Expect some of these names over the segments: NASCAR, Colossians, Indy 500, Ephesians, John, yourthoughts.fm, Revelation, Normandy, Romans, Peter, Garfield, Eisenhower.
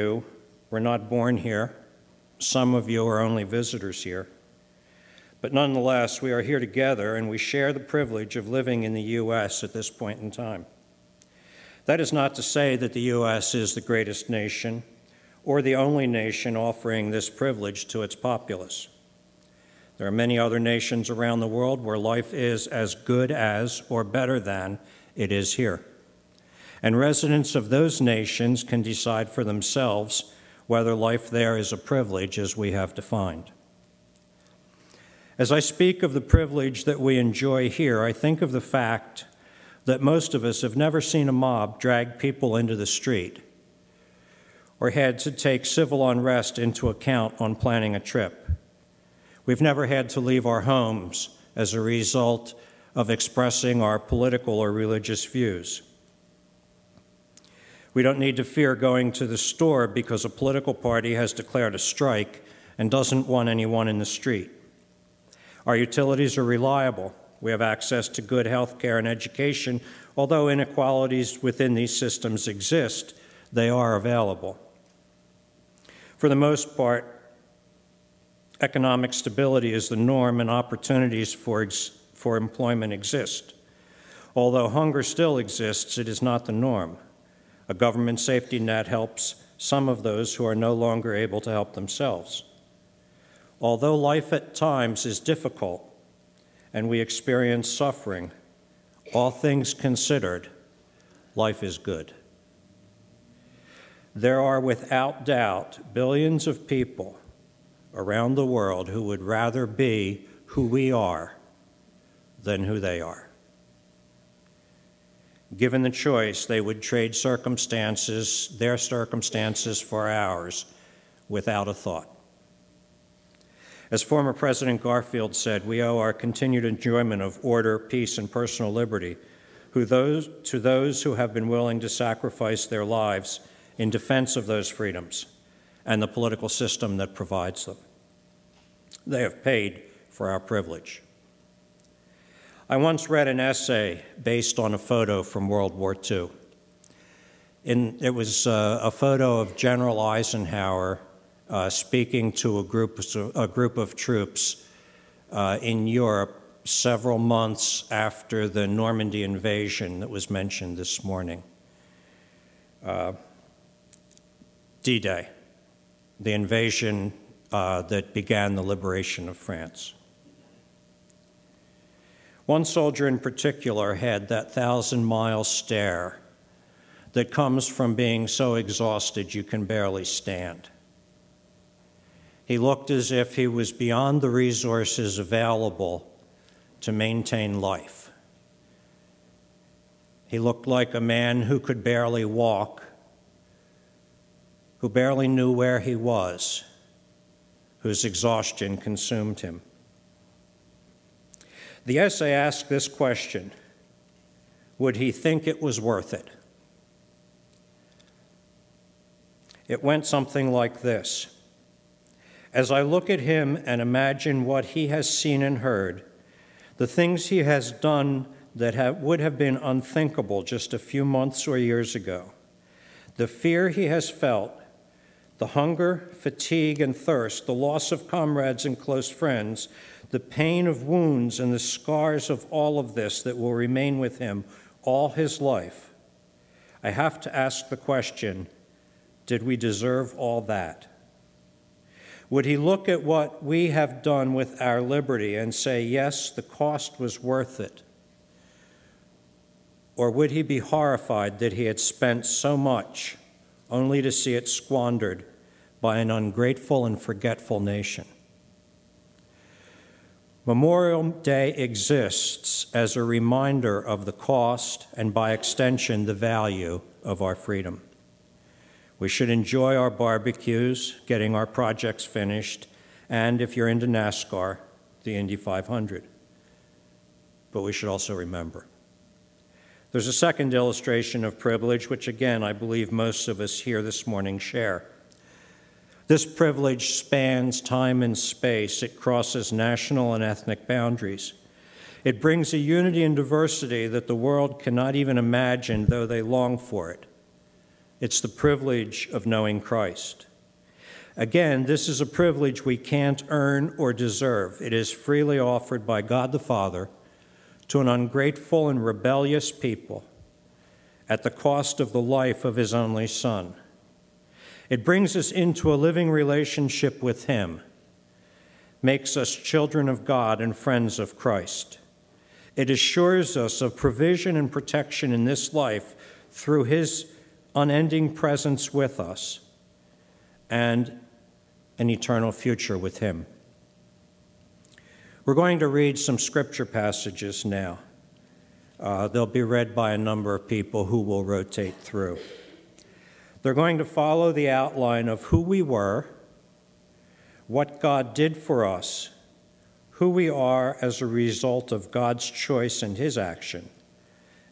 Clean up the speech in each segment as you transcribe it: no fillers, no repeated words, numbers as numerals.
you were not born here. Some of you are only visitors here. But nonetheless, we are here together, and we share the privilege of living in the U.S. at this point in time. That is not to say that the U.S. is the greatest nation or the only nation offering this privilege to its populace. There are many other nations around the world where life is as good as or better than it is here. And residents of those nations can decide for themselves whether life there is a privilege as we have defined. As I speak of the privilege that we enjoy here, I think of the fact that most of us have never seen a mob drag people into the street or had to take civil unrest into account on planning a trip. We've never had to leave our homes as a result of expressing our political or religious views. We don't need to fear going to the store because a political party has declared a strike and doesn't want anyone in the street. Our utilities are reliable. We have access to good health care and education. Although inequalities within these systems exist, they are available. For the most part, economic stability is the norm and opportunities for employment exist. Although hunger still exists, it is not the norm. A government safety net helps some of those who are no longer able to help themselves. Although life at times is difficult and we experience suffering, all things considered, life is good. There are without doubt billions of people around the world who would rather be who we are than who they are. Given the choice, they would trade their circumstances for ours without a thought. As former President Garfield said, we owe our continued enjoyment of order, peace, and personal liberty to those who have been willing to sacrifice their lives in defense of those freedoms and the political system that provides them. They have paid for our privilege. I once read an essay based on a photo from World War II. It was a photo of General Eisenhower speaking to a group of troops in Europe several months after the Normandy invasion that was mentioned this morning. D-Day, the invasion that began the liberation of France. One soldier in particular had that 1,000-mile stare that comes from being so exhausted you can barely stand. He looked as if he was beyond the resources available to maintain life. He looked like a man who could barely walk, who barely knew where he was, whose exhaustion consumed him. The essay asked this question: would he think it was worth it? It went something like this. As I look at him and imagine what he has seen and heard, the things he has done that would have been unthinkable just a few months or years ago, the fear he has felt, the hunger, fatigue, and thirst, the loss of comrades and close friends, the pain of wounds and the scars of all of this that will remain with him all his life, I have to ask the question, did we deserve all that? Would he look at what we have done with our liberty and say, yes, the cost was worth it? Or would he be horrified that he had spent so much only to see it squandered by an ungrateful and forgetful nation? Memorial Day exists as a reminder of the cost and, by extension, the value of our freedom. We should enjoy our barbecues, getting our projects finished, and if you're into NASCAR, the Indy 500. But we should also remember. There's a second illustration of privilege, which again, I believe most of us here this morning share. This privilege spans time and space. It crosses national and ethnic boundaries. It brings a unity and diversity that the world cannot even imagine, though they long for it. It's the privilege of knowing Christ. Again, this is a privilege we can't earn or deserve. It is freely offered by God the Father to an ungrateful and rebellious people at the cost of the life of his only Son. It brings us into a living relationship with him, makes us children of God and friends of Christ. It assures us of provision and protection in this life through his unending presence with us and an eternal future with him. We're going to read some scripture passages now. They'll be read by a number of people who will rotate through. They're going to follow the outline of who we were, what God did for us, who we are as a result of God's choice and his action,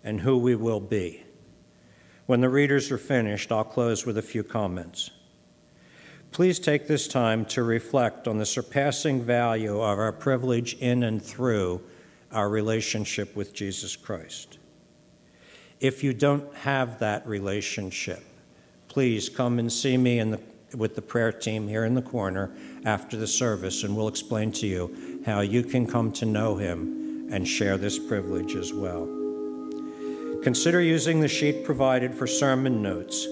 and who we will be. When the readers are finished, I'll close with a few comments. Please take this time to reflect on the surpassing value of our privilege in and through our relationship with Jesus Christ. If you don't have that relationship, please come and see me with the prayer team here in the corner after the service, and we'll explain to you how you can come to know him and share this privilege as well. Consider using the sheet provided for sermon notes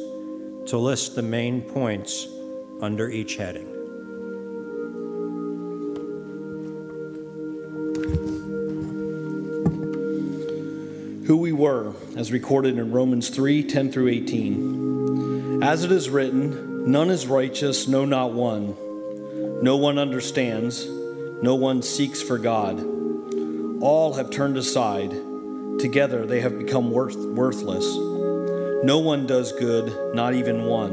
to list the main points under each heading. Who we were, as recorded in Romans 3:10 through 18. As it is written, none is righteous, no, not one. No one understands, no one seeks for God. All have turned aside. Together they have become worthless. No one does good, not even one.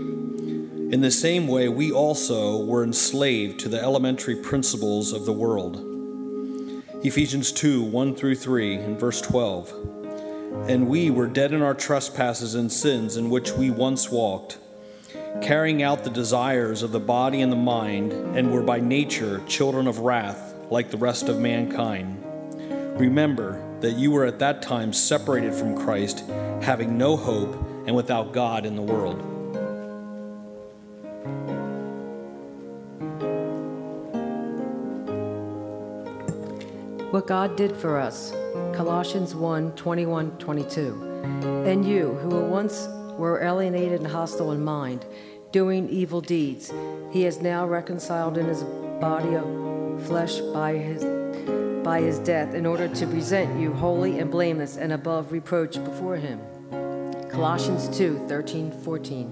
In the same way, we also were enslaved to the elementary principles of the world. Ephesians 2:1-3 and verse 12. And we were dead in our trespasses and sins in which we once walked, carrying out the desires of the body and the mind, and were by nature children of wrath, like the rest of mankind. Remember that you were at that time separated from Christ, having no hope and without God in the world. What God did for us. Colossians 1:21-22. And you, who at once were alienated and hostile in mind, doing evil deeds, he is now reconciled in his body of flesh by his death, in order to present you holy and blameless and above reproach before him. Colossians 2:13-14.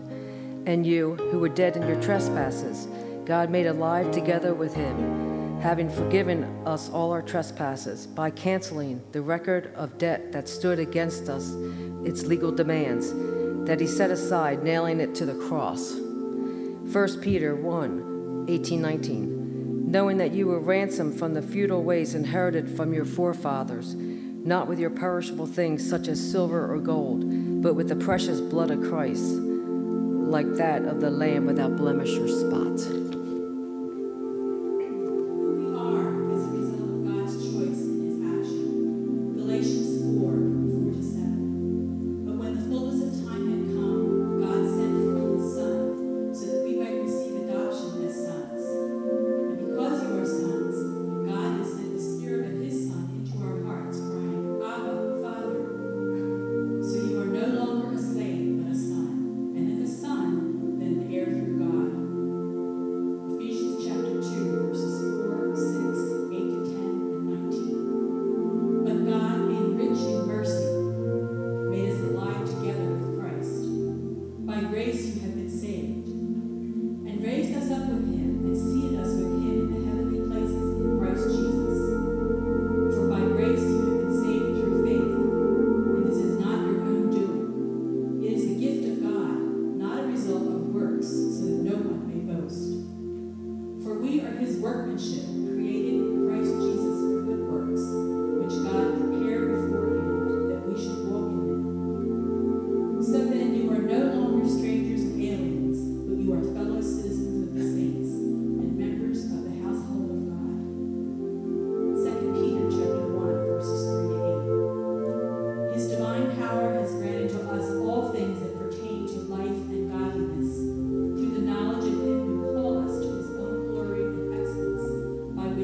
And you, who were dead in your trespasses, God made alive together with him, having forgiven us all our trespasses by canceling the record of debt that stood against us, its legal demands, that he set aside, nailing it to the cross. 1 Peter 1:18-19. Knowing that you were ransomed from the feudal ways inherited from your forefathers, not with your perishable things such as silver or gold, but with the precious blood of Christ, like that of the Lamb without blemish or spot.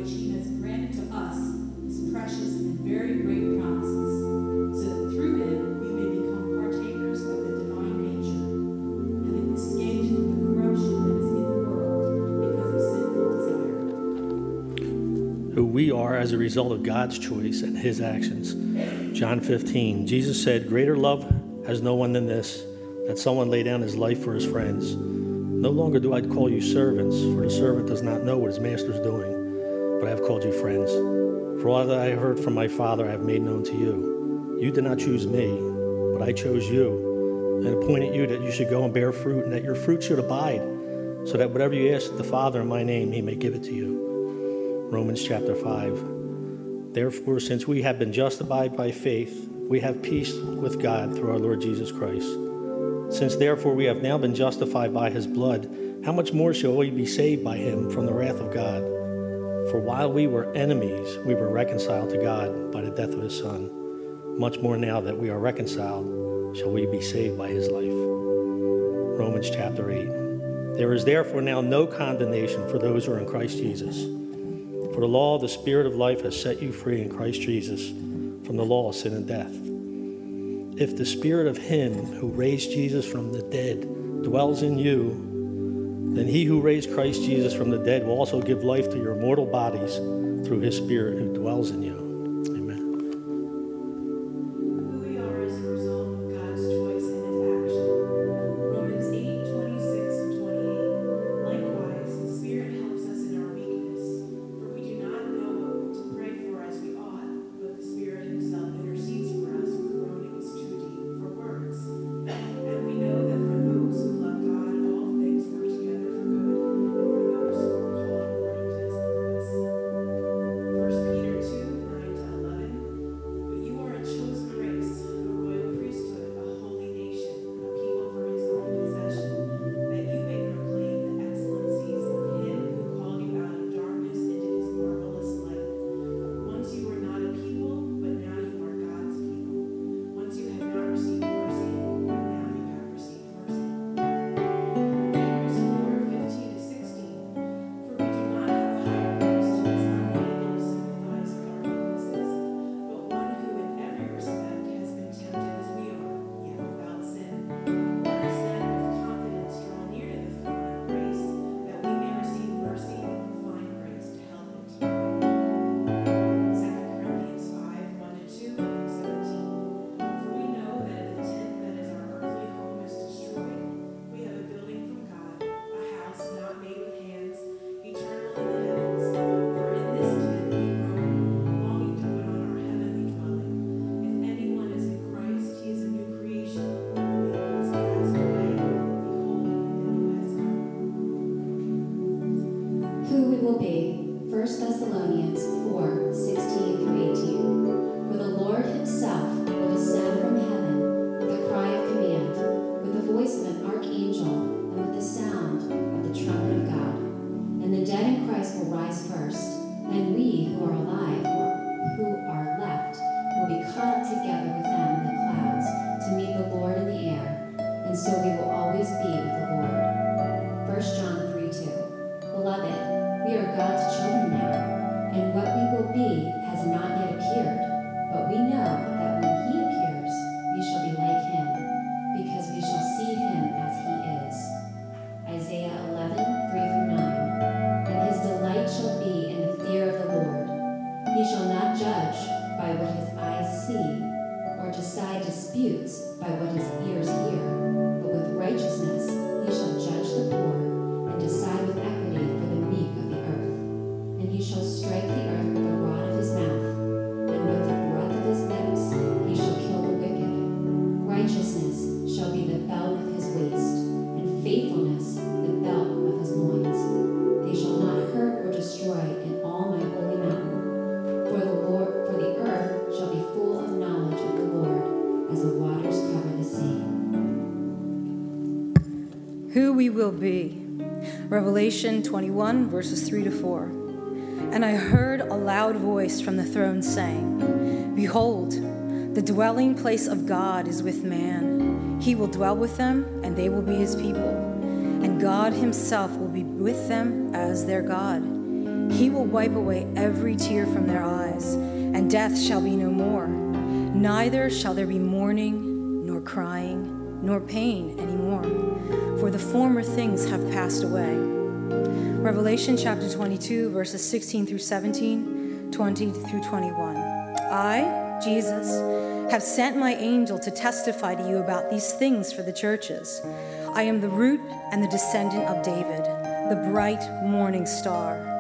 which he has granted to us his precious and very great promises, so that through him we may become partakers of the divine nature, having escaped the corruption that is in the world because of sinful desire. Who we are as a result of God's choice and his actions. John 15, Jesus said, "Greater love has no one than this, that someone lay down his life for his friends. No longer do I call you servants, for the servant does not know what his master is doing, but I have called you friends. For all that I heard from my Father I have made known to you. You did not choose me, but I chose you, and appointed you that you should go and bear fruit, and that your fruit should abide, so that whatever you ask the Father in my name, he may give it to you." Romans chapter 5. Therefore, since we have been justified by faith, we have peace with God through our Lord Jesus Christ. Since therefore we have now been justified by his blood, how much more shall we be saved by him from the wrath of God? For while we were enemies, we were reconciled to God by the death of his Son. Much more now that we are reconciled, shall we be saved by his life. Romans chapter 8. There is therefore now no condemnation for those who are in Christ Jesus. For the law of the Spirit of life has set you free in Christ Jesus from the law of sin and death. If the Spirit of him who raised Jesus from the dead dwells in you, then he who raised Christ Jesus from the dead will also give life to your mortal bodies through his Spirit who dwells in you. Will be. Revelation 21, verses 3 to 4. And I heard a loud voice from the throne saying, "Behold, the dwelling place of God is with man. He will dwell with them, and they will be his people. And God himself will be with them as their God. He will wipe away every tear from their eyes, and death shall be no more. Neither shall there be mourning, nor crying, nor pain anymore, for the former things have passed away. Revelation chapter 22, verses 16 through 17, 20 through 21. I, Jesus, have sent my angel to testify to you about these things for the churches. I am the root and the descendant of David, the bright morning star.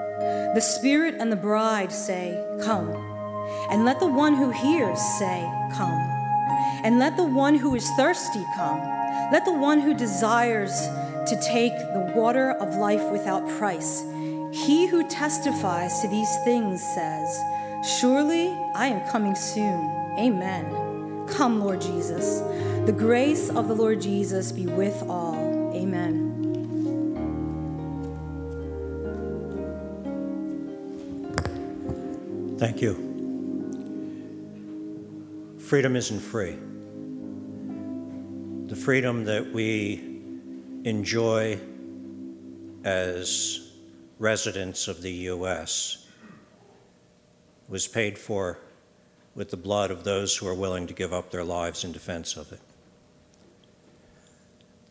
The Spirit and the bride say, come. And let the one who hears say, come. And let the one who is thirsty come. Let the one who desires to take the water of life without price. He who testifies to these things says, surely I am coming soon. Amen. Come, Lord Jesus. The grace of the Lord Jesus be with all. Amen. Thank you. Freedom isn't free. The freedom that we enjoy as residents of the U.S. was paid for with the blood of those who are willing to give up their lives in defense of it.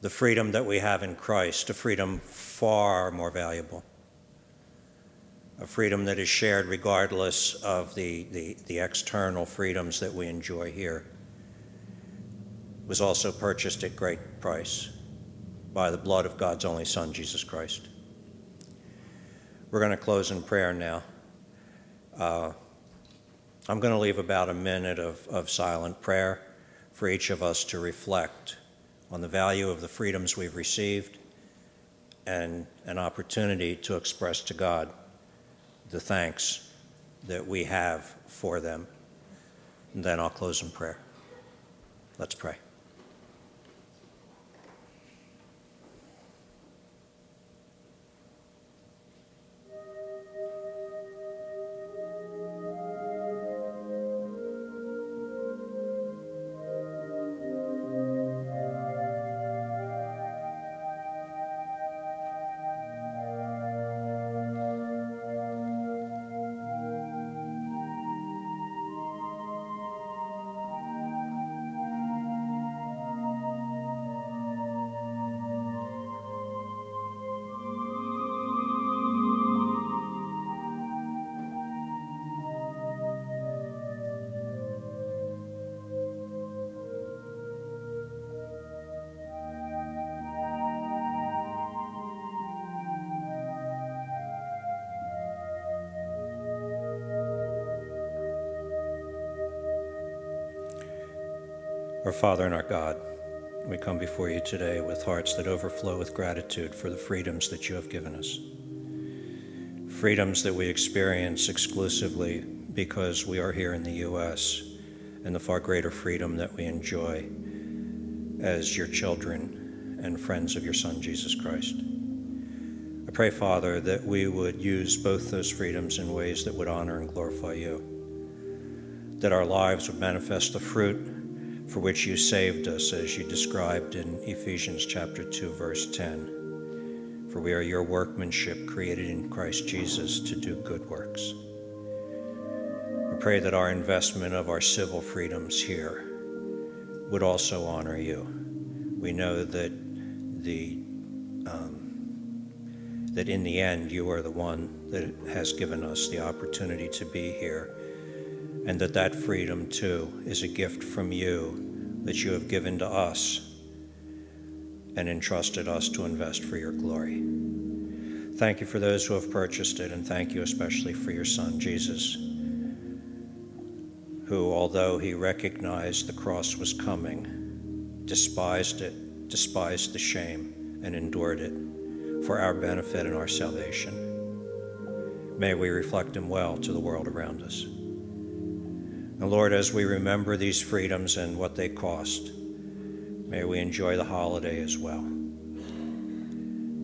The freedom that we have in Christ, a freedom far more valuable, a freedom that is shared regardless of the external freedoms that we enjoy here, was also purchased at great price by the blood of God's only Son, Jesus Christ. We're going to close in prayer now. I'm going to leave about a minute of silent prayer for each of us to reflect on the value of the freedoms we've received and an opportunity to express to God the thanks that we have for them. And then I'll close in prayer. Let's pray. Our Father and our God, we come before you today with hearts that overflow with gratitude for the freedoms that you have given us. Freedoms that we experience exclusively because we are here in the U.S., and the far greater freedom that we enjoy as your children and friends of your Son, Jesus Christ. I pray, Father, that we would use both those freedoms in ways that would honor and glorify you, that our lives would manifest the fruit for which you saved us, as you described in Ephesians chapter 2, verse 10. For we are your workmanship, created in Christ Jesus to do good works. We pray that our investment of our civil freedoms here would also honor you. We know that that in the end, you are the one that has given us the opportunity to be here, and that freedom, too, is a gift from you that you have given to us and entrusted us to invest for your glory. Thank you for those who have purchased it, and thank you especially for your Son, Jesus, who, although he recognized the cross was coming, despised it, despised the shame, and endured it for our benefit and our salvation. May we reflect him well to the world around us. And Lord, as we remember these freedoms and what they cost, may we enjoy the holiday as well.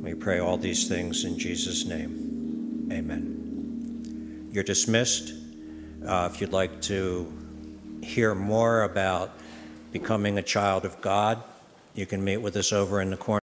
We pray all these things in Jesus' name. Amen. You're dismissed. If you'd like to hear more about becoming a child of God, you can meet with us over in the corner.